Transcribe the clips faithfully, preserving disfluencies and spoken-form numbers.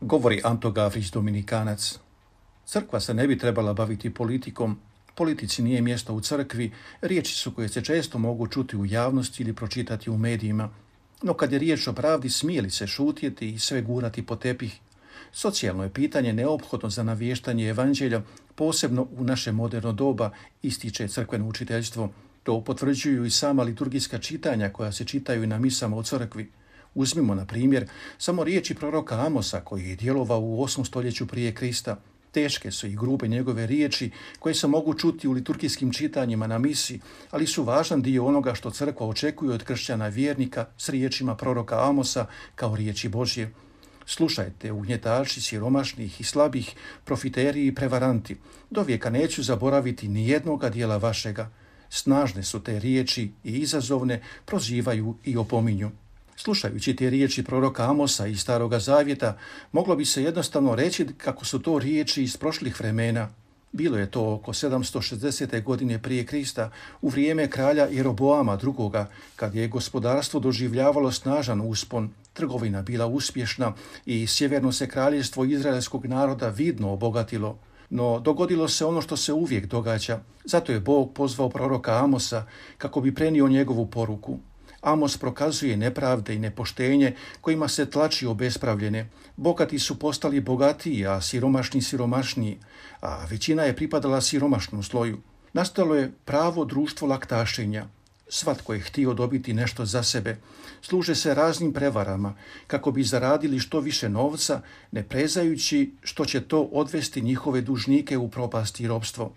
Govori Anto Gavrić, dominikanac. Crkva se ne bi trebala baviti politikom. Politici nije mjesto u crkvi. Riječi su koje se često mogu čuti u javnosti ili pročitati u medijima. No kad je riječ o pravdi, smije li se šutjeti i sve gurati po tepih? Socijalno je pitanje neophodno za navještanje evanđelja, posebno u naše moderno doba, ističe crkveno učiteljstvo. To potvrđuju i sama liturgijska čitanja koja se čitaju i na misama u crkvi. Uzmimo, na primjer, samo riječi proroka Amosa, koji je djelovao u osmom stoljeću prije Krista. Teške su i grube njegove riječi koje se mogu čuti u liturgijskim čitanjima na misi, ali su važan dio onoga što crkva očekuje od kršćana vjernika s riječima proroka Amosa kao riječi Božje. Slušajte, ugnjetači siromašnih i slabih, profiteri i prevaranti, dovijeka neću zaboraviti ni jednoga dijela vašega. Snažne su te riječi i izazovne, prozivaju i opominju. Slušajući te riječi proroka Amosa iz Staroga Zavjeta, moglo bi se jednostavno reći kako su to riječi iz prošlih vremena. Bilo je to oko sedamsto šezdesete. godine prije Krista, u vrijeme kralja Jeroboama drugog, kad je gospodarstvo doživljavalo snažan uspon, trgovina bila uspješna i sjeverno se kraljevstvo izraelskog naroda vidno obogatilo. No dogodilo se ono što se uvijek događa. Zato je Bog pozvao proroka Amosa kako bi prenio njegovu poruku. Amos prokazuje nepravde i nepoštenje kojima se tlači obespravljene. Bogati su postali bogatiji, a siromašni siromašniji, a većina je pripadala siromašnom sloju. Nastalo je pravo društvo laktašenja. Svatko je htio dobiti nešto za sebe. Služe se raznim prevarama kako bi zaradili što više novca, ne prezajući što će to odvesti njihove dužnike u propast i ropstvo.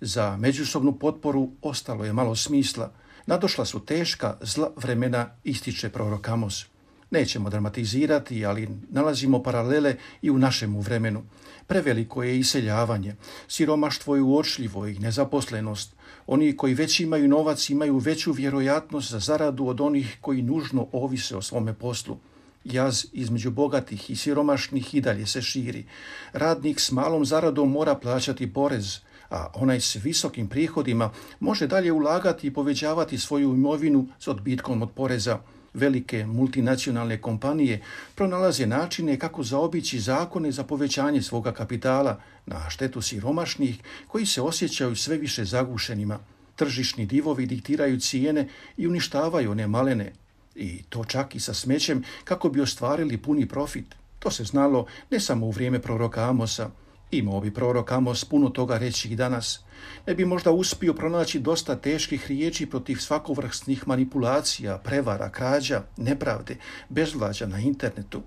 Za međusobnu potporu ostalo je malo smisla. Nadošla su teška, zla vremena, ističe prorok Amos. Nećemo dramatizirati, ali nalazimo paralele i u našemu vremenu. Preveliko je iseljavanje, siromaštvo je uočljivo i nezaposlenost. Oni koji već imaju novac imaju veću vjerojatnost za zaradu od onih koji nužno ovise o svome poslu. Jaz između bogatih i siromašnih i dalje se širi. Radnik s malom zaradom mora plaćati porez, a onaj s visokim prihodima može dalje ulagati i povećavati svoju imovinu s odbitkom od poreza. Velike multinacionalne kompanije pronalaze načine kako zaobići zakone za povećanje svoga kapitala na štetu siromašnih koji se osjećaju sve više zagušenima. Tržišni divovi diktiraju cijene i uništavaju one malene, i to čak i sa smećem, kako bi ostvarili puni profit. To se znalo ne samo u vrijeme proroka Amosa. Imao bi prorok Amos puno toga reći i danas. Ne bi možda uspio pronaći dosta teških riječi protiv svakovrsnih manipulacija, prevara, krađa, nepravde, bezvlađa na internetu.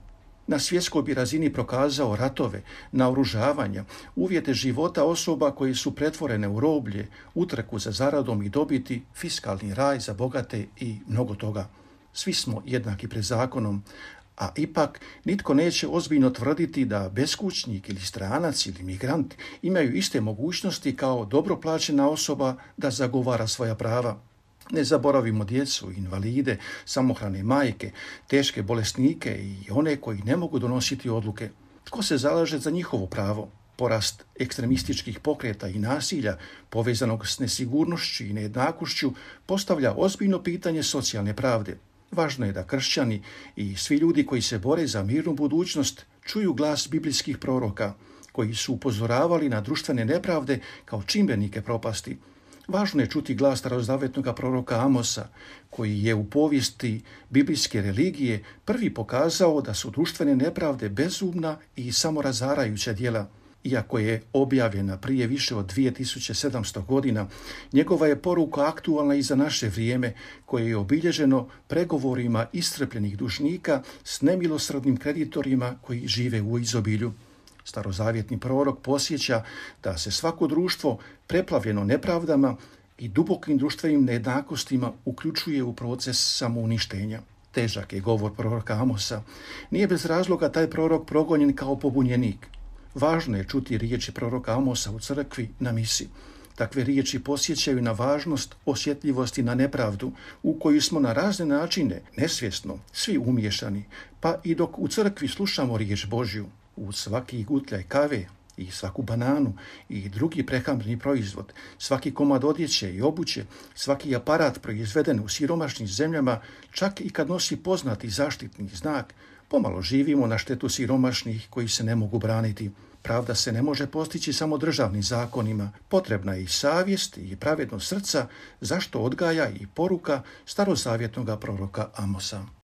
Na svjetskoj bi razini prokazao ratove, naoružavanja, uvjete života osoba koje su pretvorene u roblje, utrku za zaradom i dobiti, fiskalni raj za bogate i mnogo toga. Svi smo jednaki pred zakonom, a ipak nitko neće ozbiljno tvrditi da beskućnik ili stranac ili migrant imaju iste mogućnosti kao dobro plaćena osoba da zagovara svoja prava. Ne zaboravimo djecu, invalide, samohrane majke, teške bolesnike i one koji ne mogu donositi odluke. Tko se zalaže za njihovo pravo? Porast ekstremističkih pokreta i nasilja, povezanog s nesigurnošću i nejednakošću, postavlja ozbiljno pitanje socijalne pravde. Važno je da kršćani i svi ljudi koji se bore za mirnu budućnost čuju glas biblijskih proroka, koji su upozoravali na društvene nepravde kao čimbenike propasti. Važno je čuti glas starozavjetnog proroka Amosa, koji je u povijesti biblijske religije prvi pokazao da su društvene nepravde bezumna i samorazarajuća djela. Iako je objavljena prije više od dvije tisuće sedamsto godina, njegova je poruka aktualna i za naše vrijeme, koje je obilježeno pregovorima iscrpljenih dužnika s nemilosrdnim kreditorima koji žive u izobilju. Starozavjetni prorok podsjeća da se svako društvo preplavljeno nepravdama i dubokim društvenim nejednakostima uključuje u proces samouništenja. Težak je govor proroka Amosa. Nije bez razloga taj prorok progonjen kao pobunjenik. Važno je čuti riječi proroka Amosa u crkvi na misi. Takve riječi posjećaju na važnost osjetljivosti na nepravdu u koju smo na razne načine, nesvjesno, svi umješani, pa i dok u crkvi slušamo riječ Božju, u svaki gutljaj kave i svaku bananu i drugi prehrambeni proizvod, svaki komad odjeće i obuće, svaki aparat proizveden u siromašnim zemljama, čak i kad nosi poznati zaštitni znak, pomalo živimo na štetu siromašnih koji se ne mogu braniti. Pravda se ne može postići samo državnim zakonima. Potrebna je i savjest i pravednost srca, zašto odgaja i poruka starozavjetnog proroka Amosa.